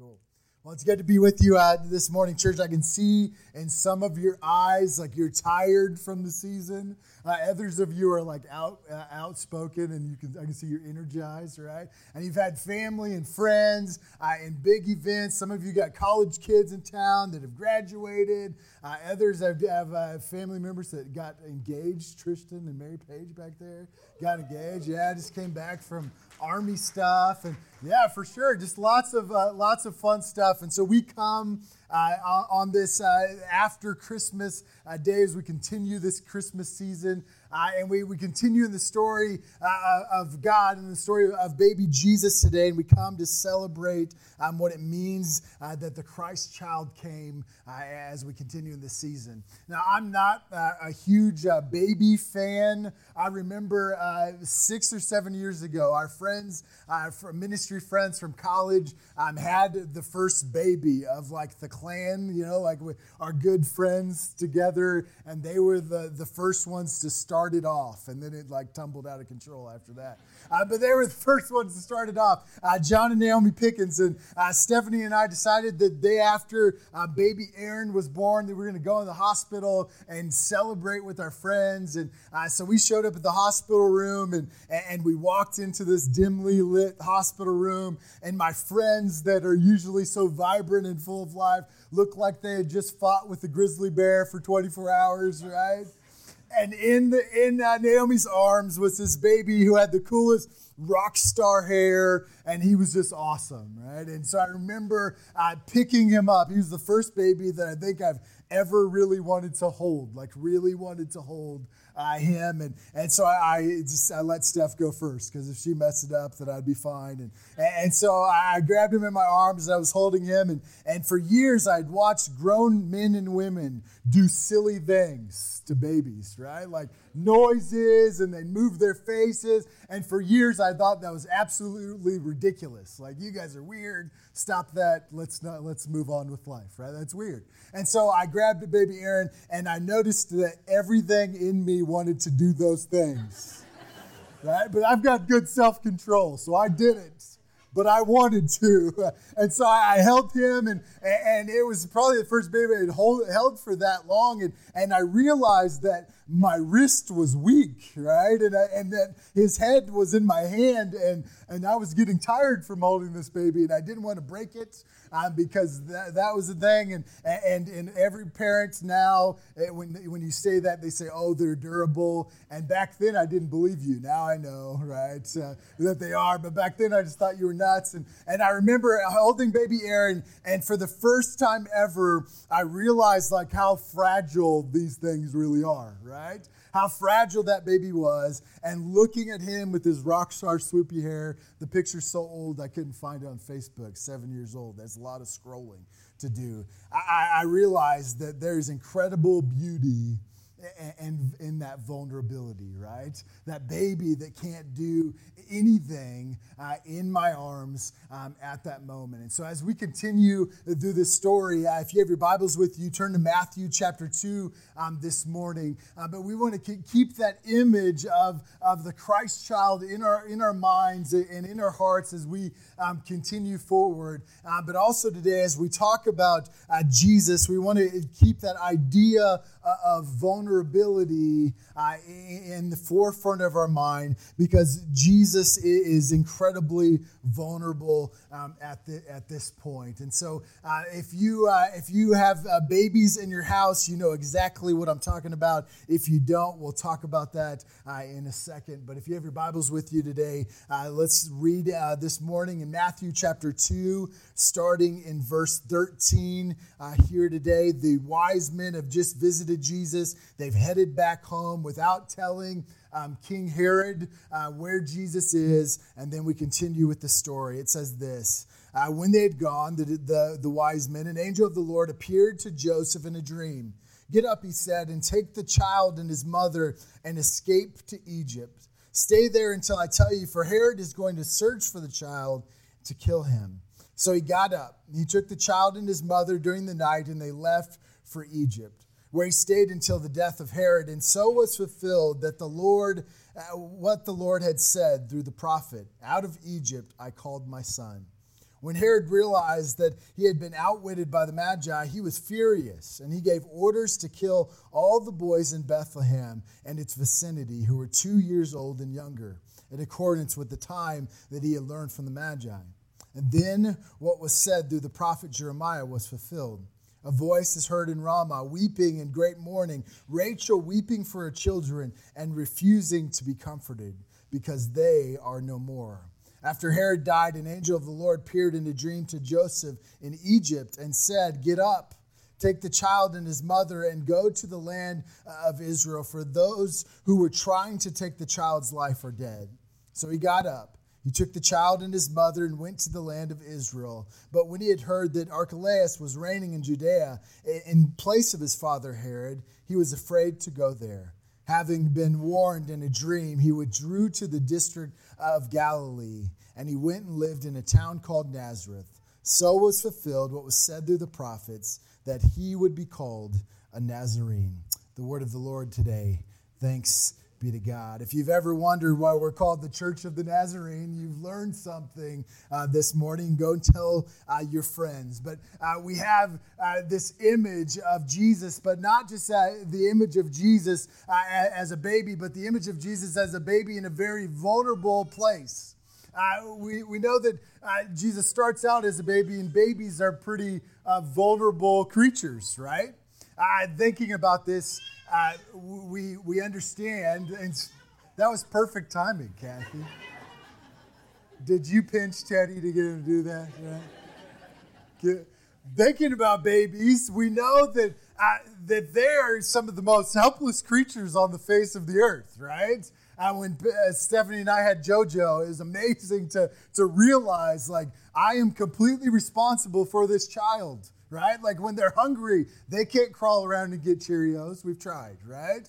Cool. Well, it's good to be with you this morning, church. I can see in some of your eyes, like you're tired from the season. Others of you are like outspoken, and I can see you're energized, right? And you've had family and friends and big events. Some of you got college kids in town that have graduated. Others have family members that got engaged. Tristan and Mary Page back there got engaged. Yeah, just came back from Army stuff, and yeah, for sure, just lots of fun stuff. And so we come on this after Christmas day as we continue this Christmas season. And we continue in the story of God and the story of baby Jesus today. And we come to celebrate what it means that the Christ child came as we continue in this season. Now, I'm not a huge baby fan. I remember 6 or 7 years ago, our friends, ministry friends from college, had the first baby of like the clan, you know, like with our good friends together. And they were the first ones to start it off, and then it like tumbled out of control after that. But they were the first ones to start it off. John and Naomi Pickens and Stephanie and I decided the day after baby Aaron was born that we were going to go in the hospital and celebrate with our friends. And so we showed up at the hospital room, and we walked into this dimly lit hospital room, and my friends that are usually so vibrant and full of life looked like they had just fought with the grizzly bear for 24 hours, right? And in Naomi's arms was this baby who had the coolest rock star hair, and he was just awesome, right? And so I remember picking him up. He was the first baby that I think I've ever really wanted to hold, him. And so I let Steph go first, because if she messed it up, then I'd be fine. And so I grabbed him in my arms, and I was holding him. And for years, I'd watched grown men and women do silly things to babies, right? Like noises, and they move their faces. And for years, I thought that was absolutely ridiculous. Like, you guys are weird. Stop that. Let's move on with life, right? That's weird. And so I grabbed baby Aaron, and I noticed that everything in me wanted to do those things, right? But I've got good self-control, so I didn't, but I wanted to. And so I held him, and it was probably the first baby I had held for that long, and I realized that my wrist was weak, right? And that his head was in my hand, and I was getting tired from holding this baby, and I didn't want to break it because that was the thing. And every parent now, when you say that, they say, oh, they're durable. And back then, I didn't believe you. Now I know, right, that they are. But back then, I just thought you were nuts. And I remember holding baby Aaron, and for the first time ever, I realized like how fragile these things really are, right? How fragile that baby was, and looking at him with his rock star swoopy hair. The picture's so old I couldn't find it on Facebook, 7 years old. There's a lot of scrolling to do. I realized that there's incredible beauty and in that vulnerability, right? That baby that can't do anything in my arms at that moment. And so as we continue through this story, if you have your Bibles with you, turn to Matthew chapter 2 this morning. But we want to keep that image of the Christ child in our minds and in our hearts as we continue forward. But also today, as we talk about Jesus, we want to keep that idea of vulnerability in the forefront of our mind, because Jesus is incredibly vulnerable at this point. And so if you have babies in your house, you know exactly what I'm talking about. If you don't, we'll talk about that in a second. But if you have your Bibles with you today, let's read this morning in Matthew chapter 2, starting in verse 13 here today. The wise men have just visited Jesus. They've headed back home without telling King Herod where Jesus is, and then we continue with the story. It says this, when they had gone, the wise men, an angel of the Lord appeared to Joseph in a dream. Get up, he said, and take the child and his mother and escape to Egypt. Stay there until I tell you, for Herod is going to search for the child to kill him. So he got up. He took the child and his mother during the night, and they left for Egypt, where he stayed until the death of Herod. And so was fulfilled that what the Lord had said through the prophet, out of Egypt I called my son. When Herod realized that he had been outwitted by the Magi, he was furious, and he gave orders to kill all the boys in Bethlehem and its vicinity who were 2 years old and younger, in accordance with the time that he had learned from the Magi. And then what was said through the prophet Jeremiah was fulfilled. A voice is heard in Ramah, weeping in great mourning, Rachel weeping for her children and refusing to be comforted, because they are no more. After Herod died, an angel of the Lord appeared in a dream to Joseph in Egypt and said, "Get up, take the child and his mother and go to the land of Israel, for those who were trying to take the child's life are dead." So he got up. He took the child and his mother and went to the land of Israel. But when he had heard that Archelaus was reigning in Judea in place of his father Herod, he was afraid to go there. Having been warned in a dream, he withdrew to the district of Galilee, and he went and lived in a town called Nazareth. So was fulfilled what was said through the prophets, that he would be called a Nazarene. The word of the Lord today. Thanks be to God. If you've ever wondered why we're called the Church of the Nazarene, you've learned something this morning. Go tell your friends. But we have this image of Jesus, but not just the image of Jesus as a baby, but the image of Jesus as a baby in a very vulnerable place. We know that Jesus starts out as a baby, and babies are pretty vulnerable creatures, right? Thinking about this, we understand, and that was perfect timing, Kathy. Did you pinch Teddy to get him to do that? Yeah. Thinking about babies, we know that that they are some of the most helpless creatures on the face of the earth, right? When Stephanie and I had JoJo, it was amazing to realize, like, I am completely responsible for this child. Right? Like when they're hungry, they can't crawl around and get Cheerios. We've tried, right?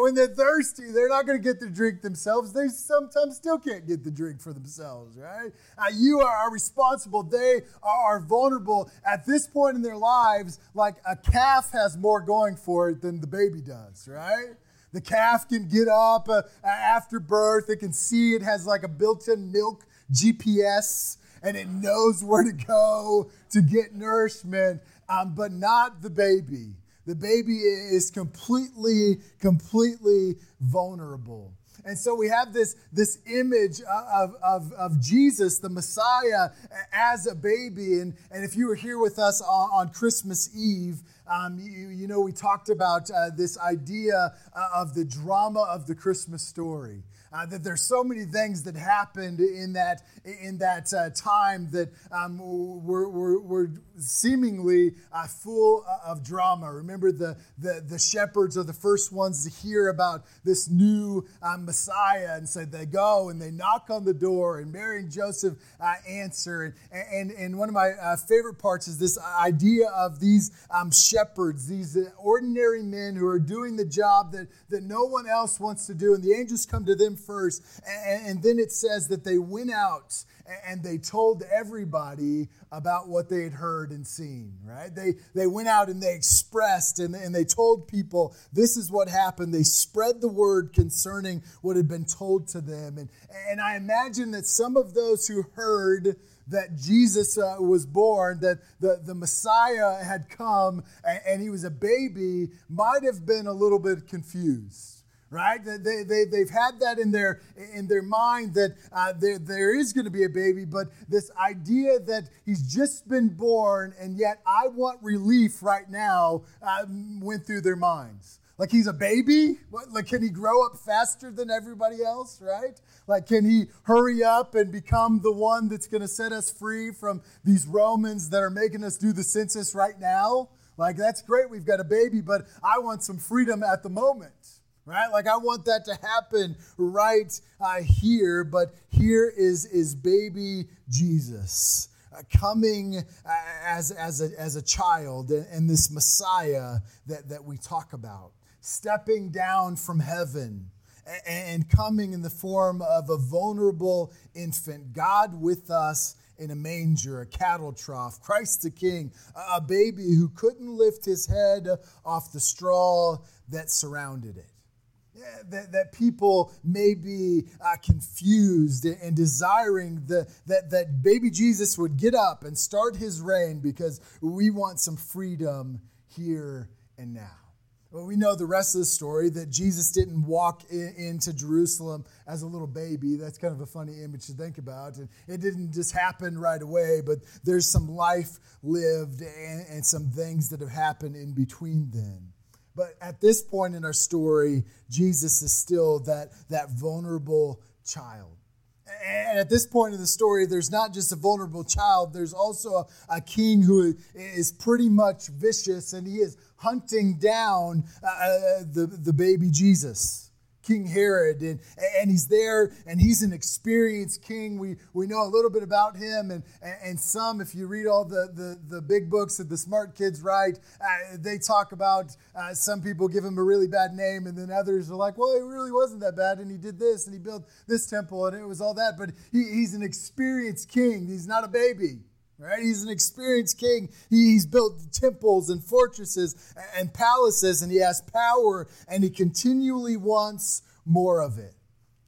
When they're thirsty, they're not going to get the drink themselves. They sometimes still can't get the drink for themselves, right? You are responsible. They are vulnerable. At this point in their lives, like a calf has more going for it than the baby does, right? The calf can get up after birth. It can see. It has like a built-in milk GPS, and it knows where to go to get nourishment, but not the baby. The baby is completely vulnerable. And so we have this image of Jesus, the Messiah, as a baby. And if you were here with us on Christmas Eve, you know we talked about this idea of the drama of the Christmas story. That there's so many things that happened in that time that were seemingly full of drama. Remember the shepherds are the first ones to hear about this new Messiah, and so they go and they knock on the door, and Mary and Joseph answer. And one of my favorite parts is this idea of these shepherds, these ordinary men who are doing the job that no one else wants to do, and the angels come to them first, and then it says that they went out and they told everybody about what they had heard and seen, right? They went out and they expressed and they told people, this is what happened. They spread the word concerning what had been told to them. And I imagine that some of those who heard that Jesus was born, that the Messiah had come and he was a baby, might have been a little bit confused. Right, they've had that in their mind that there is going to be a baby, but this idea that he's just been born and yet I want relief right now went through their minds. Like he's a baby? What, like can he grow up faster than everybody else? Right? Like can he hurry up and become the one that's going to set us free from these Romans that are making us do the census right now? Like that's great, we've got a baby, but I want some freedom at the moment. Right? Like I want that to happen right here, but here is baby Jesus coming as a child, and this Messiah that we talk about, stepping down from heaven and coming in the form of a vulnerable infant, God with us in a manger, a cattle trough, Christ the King, a baby who couldn't lift his head off the straw that surrounded it. That people may be confused and desiring that baby Jesus would get up and start his reign because we want some freedom here and now. Well, we know the rest of the story that Jesus didn't walk into Jerusalem as a little baby. That's kind of a funny image to think about. And it didn't just happen right away, but there's some life lived and some things that have happened in between then. But at this point in our story, Jesus is still that vulnerable child. And at this point in the story, there's not just a vulnerable child. There's also a king who is pretty much vicious, and he is hunting down the baby Jesus, King Herod. And he's there, and he's an experienced king. We know a little bit about him. And some, if you read all the big books that the smart kids write, they talk about some people give him a really bad name, and then others are like, well, he really wasn't that bad, and he did this, and he built this temple, and it was all that. But he's an experienced king. He's not a baby. Right? He's an experienced king. He's built temples and fortresses and palaces, and he has power, and he continually wants more of it.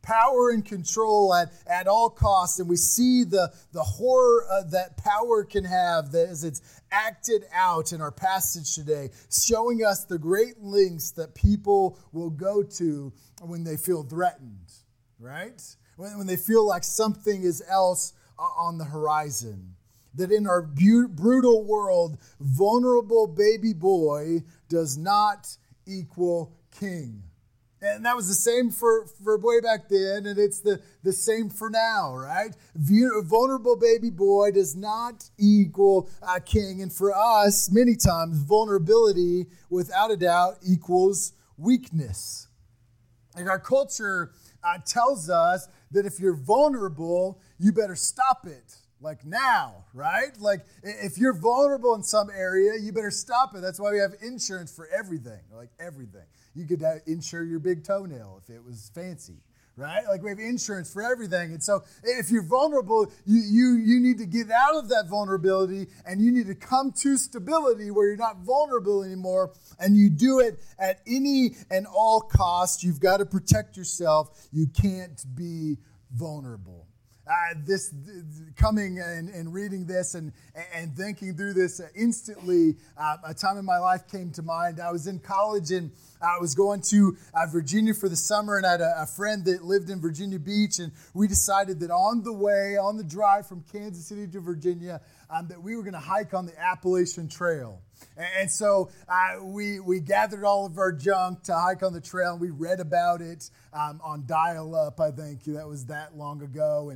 Power and control at all costs, and we see the horror that power can have as it's acted out in our passage today, showing us the great lengths that people will go to when they feel threatened, right? When they feel like something is else on the horizon. That in our brutal world, vulnerable baby boy does not equal king. And that was the same for way back then, and it's the same for now, right? Vulnerable baby boy does not equal a king. And for us, many times, vulnerability, without a doubt, equals weakness. And our culture tells us that if you're vulnerable, you better stop it. Like now, right? Like if you're vulnerable in some area, you better stop it. That's why we have insurance for everything, like everything. You could insure your big toenail if it was fancy, right? Like we have insurance for everything. And so if you're vulnerable, you need to get out of that vulnerability, and you need to come to stability where you're not vulnerable anymore, and you do it at any and all costs. You've got to protect yourself. You can't be vulnerable. Coming and reading this and thinking through this instantly, a time in my life came to mind. I was in college, and I was going to Virginia for the summer, and I had a friend that lived in Virginia Beach, and we decided that on the drive from Kansas City to Virginia, that we were going to hike on the Appalachian Trail. And so we gathered all of our junk to hike on the trail, and we read about it on dial-up, I think. That was that long ago.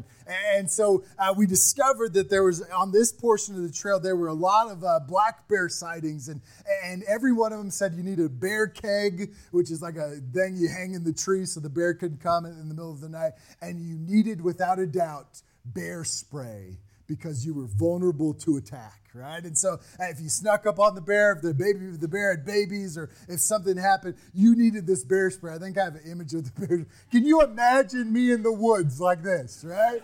And so we discovered that there was, on this portion of the trail, there were a lot of black bear sightings. And every one of them said you need a bear keg, which is like a thing you hang in the tree so the bear couldn't come in the middle of the night. And you needed, without a doubt, bear spray, because you were vulnerable to attack, right? And so if you snuck up on the bear, if the bear had babies, or if something happened, you needed this bear spray. I think I have an image of the bear. Can you imagine me in the woods like this, right?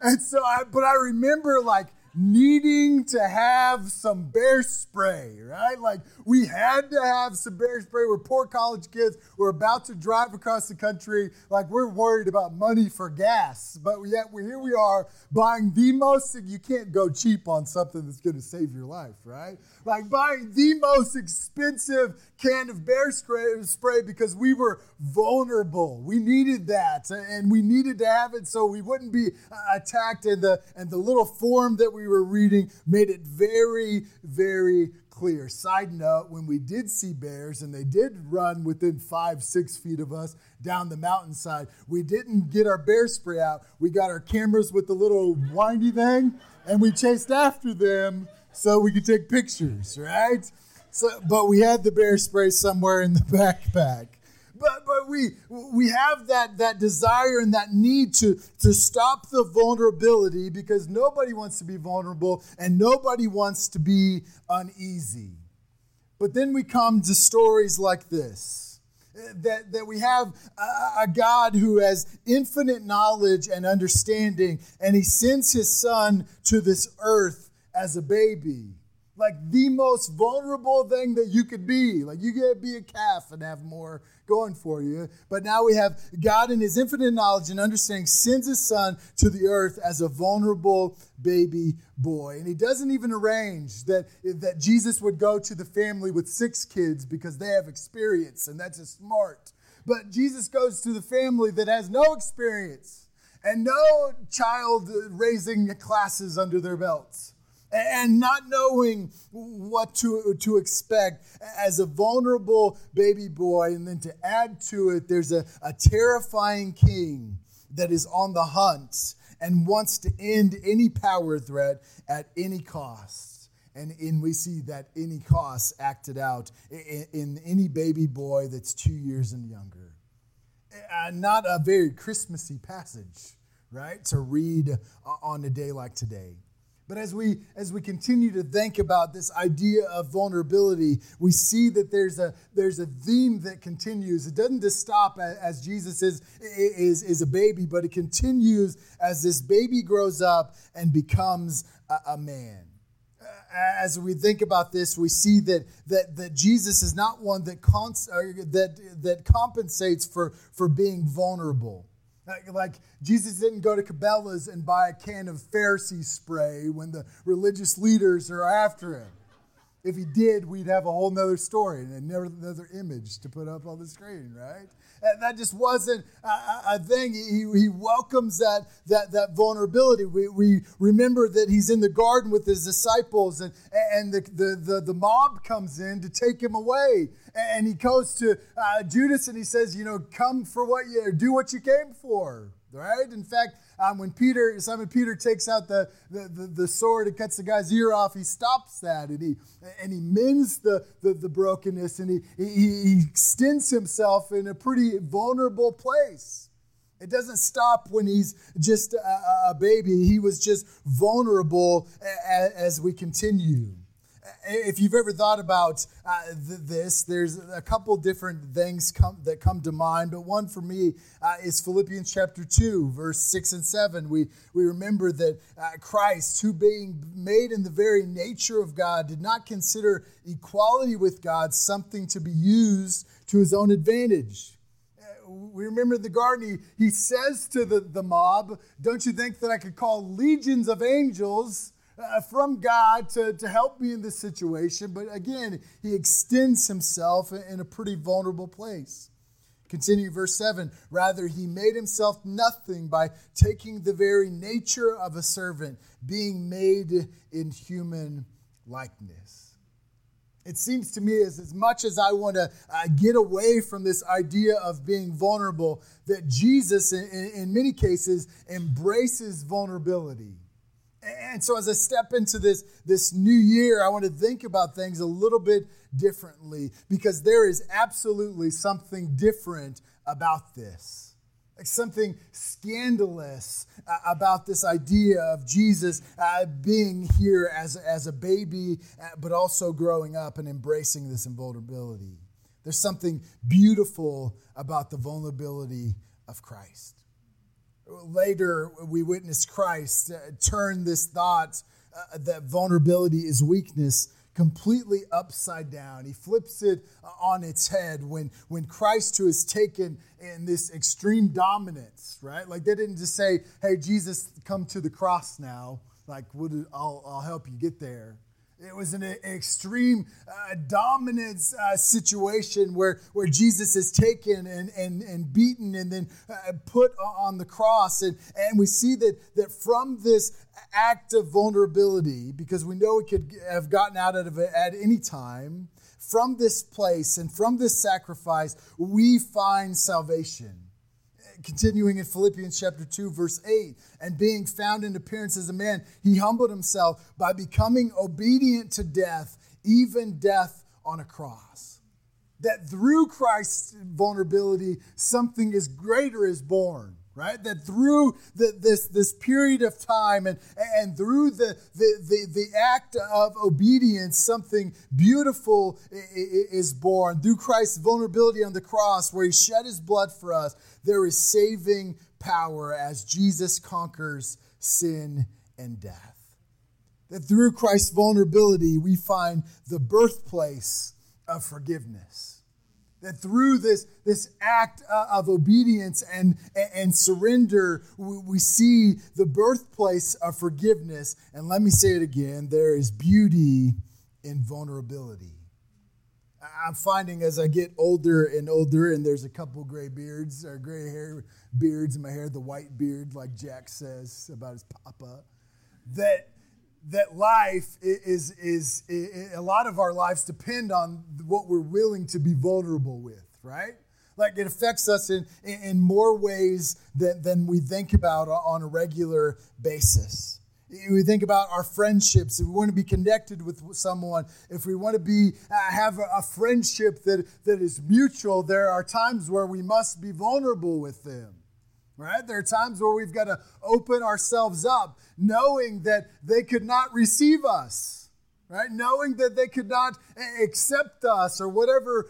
And so, I remember like needing to have some bear spray, right? Like we had to have some bear spray. We're poor college kids. We're about to drive across the country. Like we're worried about money for gas, but yet here we are buying the most. You can't go cheap on something that's going to save your life, right? Like buying the most expensive can of bear spray because we were vulnerable. We needed that, and we needed to have it so we wouldn't be attacked. And the little form that we were reading made it very, very clear. Side note, when we did see bears, and they did run within 5-6 feet of us down the mountainside, we didn't get our bear spray out. We got our cameras with the little windy thing, and we chased after them so we could take pictures, right? But we had the bear spray somewhere in the backpack. But we have that desire and that need to stop the vulnerability, because nobody wants to be vulnerable and nobody wants to be uneasy. But then we come to stories like this, that we have a God who has infinite knowledge and understanding, and he sends his son to this earth as a baby. like the most vulnerable thing that you could be. Like you could be a calf and have more going for you. But now we have God in his infinite knowledge and understanding sends his son to the earth as a vulnerable baby boy. And he doesn't even arrange that Jesus would go to the family with 6 kids because they have experience and that's just smart. But Jesus goes to the family that has no experience and no child raising classes under their belts and not knowing what to expect as a vulnerable baby boy. And then to add to it, there's a terrifying king that is on the hunt and wants to end any power threat at any cost. And we see that any cost acted out in any baby boy that's 2 years and younger. Not a very Christmassy passage, right, to read on a day like today. But as we continue to think about this idea of vulnerability, we see that there's a theme that continues. It doesn't just stop as Jesus is a baby, but it continues as this baby grows up and becomes a man. As we think about this, we see that Jesus is not one that compensates for being vulnerable. Like Jesus didn't go to Cabela's and buy a can of Pharisee spray when the religious leaders are after him. If he did, we'd have a whole nother story and another image to put up on the screen, right? That just wasn't a thing. He welcomes that vulnerability. We remember that he's in the garden with his disciples and the mob comes in to take him away. And he goes to Judas and he says, you know, come for what you, do what you came for, right? In fact, when Simon Peter takes out the sword and cuts the guy's ear off, he stops that and he mends the brokenness and he extends himself in a pretty vulnerable place. It doesn't stop when he's just a baby. He was just vulnerable as we continue. If you've ever thought about this, there's a couple different things that come to mind, but one for me is Philippians chapter 2, verse 6 and 7. We remember that Christ, who being made in the very nature of God, did not consider equality with God something to be used to his own advantage. We remember the garden, he says to the mob, don't you think that I could call legions of angels from God to help me in this situation? But again, he extends himself in a pretty vulnerable place. Continue verse 7. Rather, he made himself nothing by taking the very nature of a servant, being made in human likeness. It seems to me as much as I want to get away from this idea of being vulnerable, that Jesus, in many cases, embraces vulnerability. And so as I step into this new year, I want to think about things a little bit differently because there is absolutely something different about this. Like something scandalous about this idea of Jesus being here as a baby, but also growing up and embracing this vulnerability. There's something beautiful about the vulnerability of Christ. Later, we witness Christ turn this thought that vulnerability is weakness completely upside down. He flips it on its head when Christ, who is taken in this extreme dominance, right? Like they didn't just say, hey, Jesus, come to the cross now. Like, I'll help you get there. It was an extreme dominance situation where Jesus is taken and beaten and then put on the cross. And we see that from this act of vulnerability, because we know it could have gotten out of it at any time, from this place and from this sacrifice, we find salvation. Continuing in Philippians chapter 2, verse 8, and being found in appearance as a man, he humbled himself by becoming obedient to death, even death on a cross. That through Christ's vulnerability, something is greater is born, right? That through this period of time and through the act of obedience, something beautiful is born. Through Christ's vulnerability on the cross, where he shed his blood for us, there is saving power as Jesus conquers sin and death. that through Christ's vulnerability, we find the birthplace of forgiveness. That through this act of obedience and surrender, we see the birthplace of forgiveness. And let me say it again, there is beauty in vulnerability. I'm finding as I get older and older, and there's a couple gray beards or gray hair beards in my hair, the white beard, like Jack says about his papa, that life is a lot of our lives depend on what we're willing to be vulnerable with, right? Like it affects us in more ways than we think about on a regular basis. We think about our friendships. If we want to be connected with someone, if we want to have a friendship that is mutual, there are times where we must be vulnerable with them, right? There are times where we've got to open ourselves up, knowing that they could not receive us, right? Knowing that they could not accept us or whatever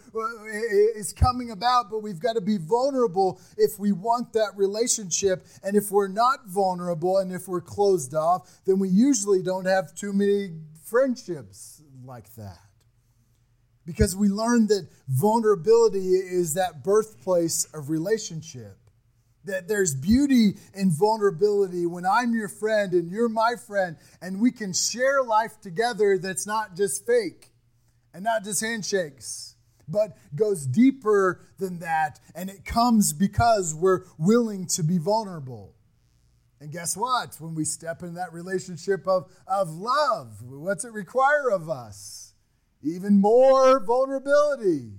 is coming about, but we've got to be vulnerable if we want that relationship. And if we're not vulnerable and if we're closed off, then we usually don't have too many friendships like that. Because we learn that vulnerability is that birthplace of relationship. That there's beauty in vulnerability when I'm your friend and you're my friend and we can share life together that's not just fake and not just handshakes, but goes deeper than that, and it comes because we're willing to be vulnerable. And guess what? When we step in that relationship of love, what's it require of us? Even more vulnerability,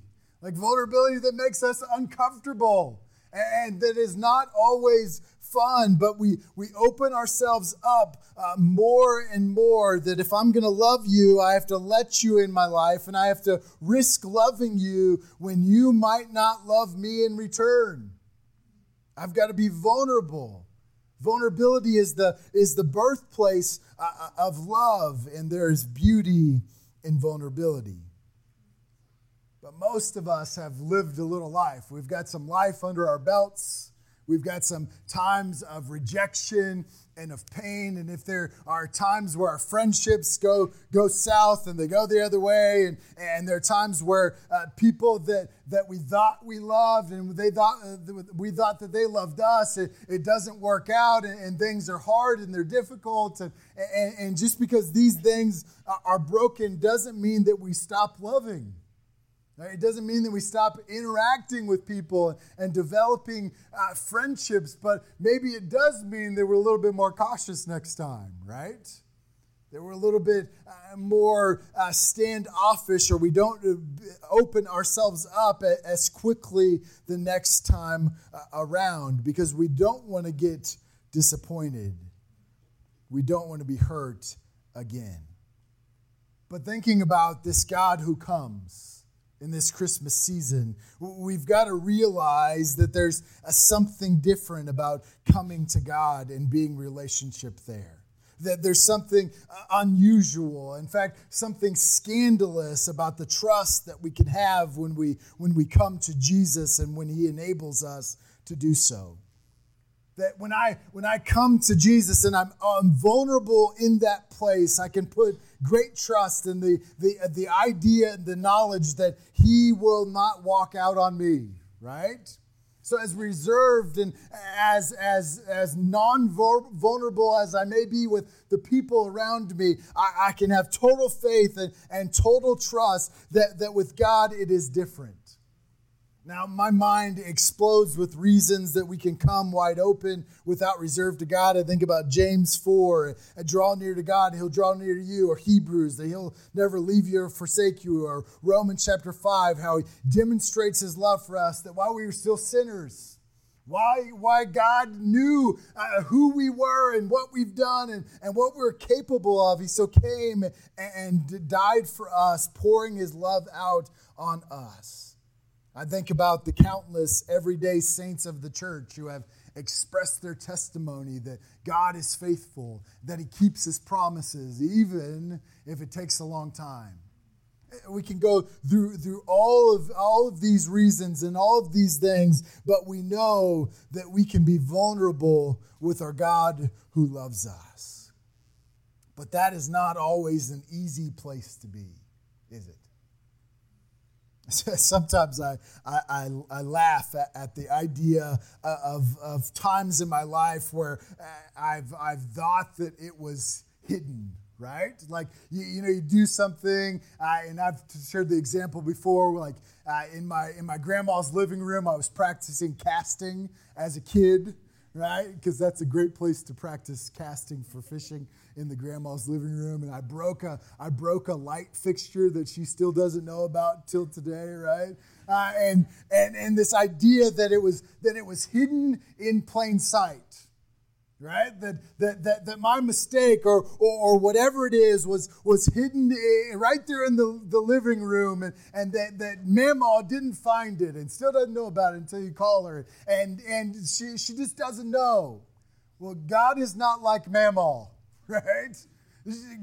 like vulnerability that makes us uncomfortable. And that is not always fun, but we open ourselves up more and more, that if I'm going to love you, I have to let you in my life, and I have to risk loving you when you might not love me in return. I've got to be vulnerable. Vulnerability is the birthplace of love, and there is beauty in vulnerability. But most of us have lived a little life. We've got some life under our belts. We've got some times of rejection and of pain. And if there are times where our friendships go south and they go the other way, and there are times where people that we thought we loved and we thought that they loved us, it doesn't work out, and things are hard and they're difficult. And just because these things are broken doesn't mean that we stop loving. It doesn't mean that we stop interacting with people and developing friendships, but maybe it does mean that we're a little bit more cautious next time, right? That we're a little bit more standoffish, or we don't open ourselves up as quickly the next time around, because we don't want to get disappointed. We don't want to be hurt again. But thinking about this God who comes, in this Christmas season, we've got to realize that there's something different about coming to God and being relationship there. That there's something unusual, in fact, something scandalous about the trust that we can have when we come to Jesus and when he enables us to do so. That when I come to Jesus and I'm vulnerable in that place, I can put great trust in the idea and the knowledge that he will not walk out on me, right? So as reserved and as non-vulnerable as I may be with the people around me, I can have total faith and total trust that with God it is different. Now, my mind explodes with reasons that we can come wide open without reserve to God. I think about James 4, draw near to God, he'll draw near to you, or Hebrews, that he'll never leave you or forsake you, or Romans chapter 5, how he demonstrates his love for us, that while we were still sinners, why God knew who we were and what we've done and what we're capable of, he still came and died for us, pouring his love out on us. I think about the countless everyday saints of the church who have expressed their testimony that God is faithful, that he keeps his promises, even if it takes a long time. We can go through all of these reasons and all of these things, but we know that we can be vulnerable with our God who loves us. But that is not always an easy place to be, is it? Sometimes I laugh at the idea of times in my life where I've thought that it was hidden, right? Like, you do something, and I've shared the example before, like in my grandma's living room, I was practicing casting as a kid, right? Because that's a great place to practice casting for fishing, in the grandma's living room. And I broke a light fixture that she still doesn't know about till today, right? And this idea that it was hidden in plain sight, right? That my mistake or whatever it is was hidden right there in the living room, and that Mamaw didn't find it and still doesn't know about it until you call her, and she just doesn't know. Well, God is not like Mamaw, right?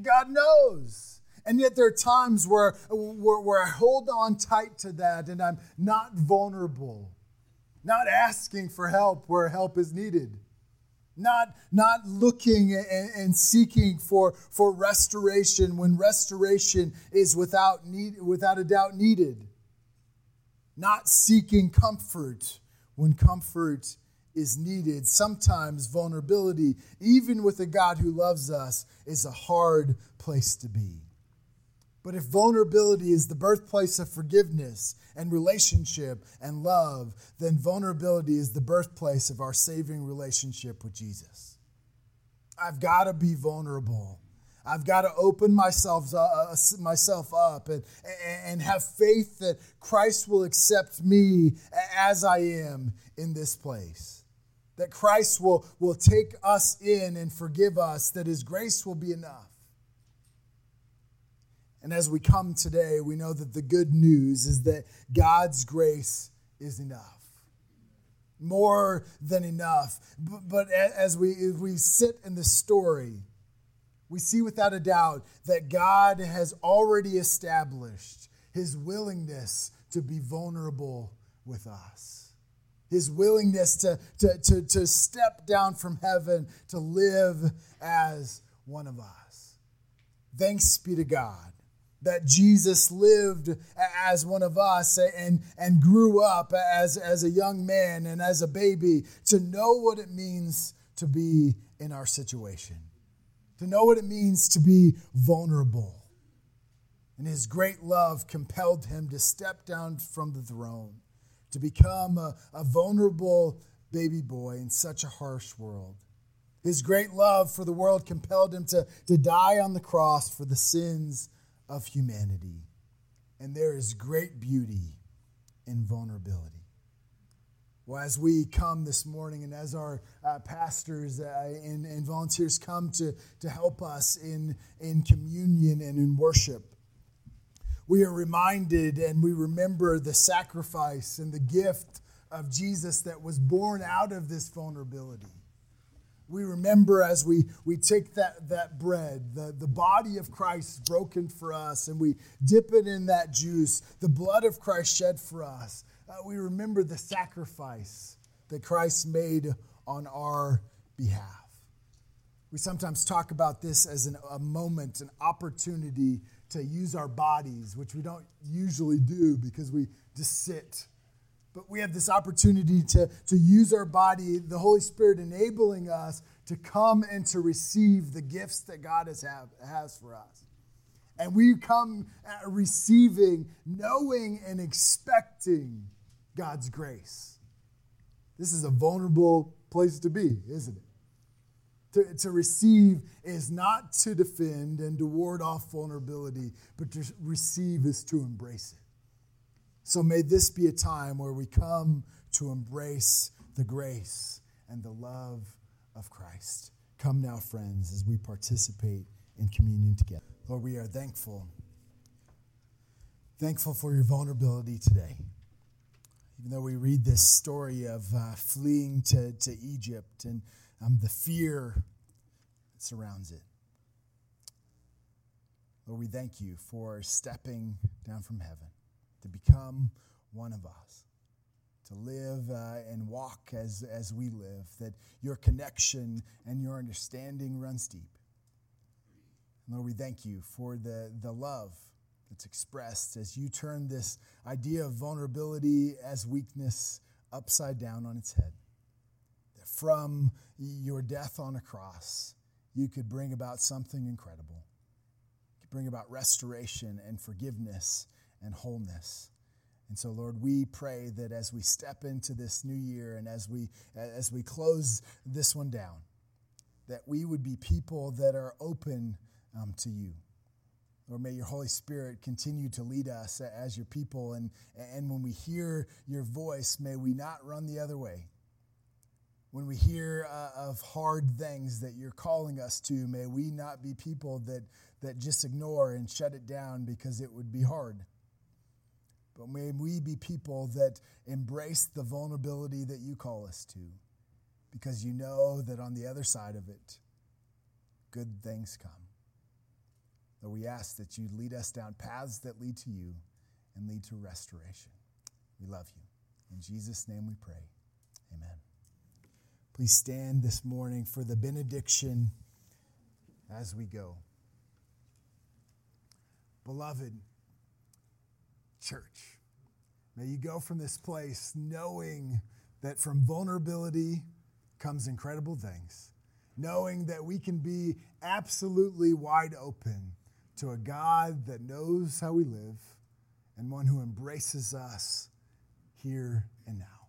God knows. And yet there are times where I hold on tight to that and I'm not vulnerable, not asking for help where help is needed, not looking and seeking for restoration when restoration is without a doubt needed, not seeking comfort when comfort is needed. Sometimes vulnerability, even with a God who loves us, is a hard place to be. But if vulnerability is the birthplace of forgiveness and relationship and love, then vulnerability is the birthplace of our saving relationship with Jesus. I've got to be vulnerable. I've got to open myself up and have faith that Christ will accept me as I am in this place. That Christ will take us in and forgive us, that his grace will be enough. And as we come today, we know that the good news is that God's grace is enough. More than enough. But as we sit in this story, we see without a doubt that God has already established his willingness to be vulnerable with us. His willingness to step down from heaven to live as one of us. Thanks be to God that Jesus lived as one of us and grew up as a young man and as a baby to know what it means to be in our situation, to know what it means to be vulnerable. And his great love compelled him to step down from the throne, to become a vulnerable baby boy in such a harsh world. His great love for the world compelled him to die on the cross for the sins of humanity. And there is great beauty in vulnerability. Well, as we come this morning and as our pastors and volunteers come to help us in communion and in worship, we are reminded and we remember the sacrifice and the gift of Jesus that was born out of this vulnerability. We remember as we take that bread, the body of Christ broken for us, and we dip it in that juice, the blood of Christ shed for us. We remember the sacrifice that Christ made on our behalf. We sometimes talk about this as a moment, an opportunity to use our bodies, which we don't usually do because we just sit. But we have this opportunity to use our body, the Holy Spirit enabling us to come and to receive the gifts that God has for us. And we come receiving, knowing and expecting God's grace. This is a vulnerable place to be, isn't it? To receive is not to defend and to ward off vulnerability, but to receive is to embrace it. So may this be a time where we come to embrace the grace and the love of Christ. Come now, friends, as we participate in communion together. Lord, we are thankful. Thankful for your vulnerability today. Even though we read this story of fleeing to Egypt and the fear that surrounds it. Lord, we thank you for stepping down from heaven to become one of us, to live and walk as we live, that your connection and your understanding runs deep. And Lord, we thank you for the love that's expressed as you turn this idea of vulnerability as weakness upside down on its head. That from your death on a cross, you could bring about something incredible. You could bring about restoration and forgiveness and wholeness. And so, Lord, we pray that as we step into this new year and as we close this one down, that we would be people that are open to you. Lord, may your Holy Spirit continue to lead us as your people. And when we hear your voice, may we not run the other way. When we hear of hard things that you're calling us to, may we not be people that just ignore and shut it down because it would be hard. But may we be people that embrace the vulnerability that you call us to, because you know that on the other side of it, good things come. Lord, we ask that you lead us down paths that lead to you and lead to restoration. We love you. In Jesus' name we pray. Amen. Please stand this morning for the benediction as we go. Beloved church, may you go from this place knowing that from vulnerability comes incredible things, knowing that we can be absolutely wide open to a God that knows how we live and one who embraces us here and now.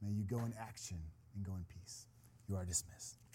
May you go in action and go in peace. You are dismissed.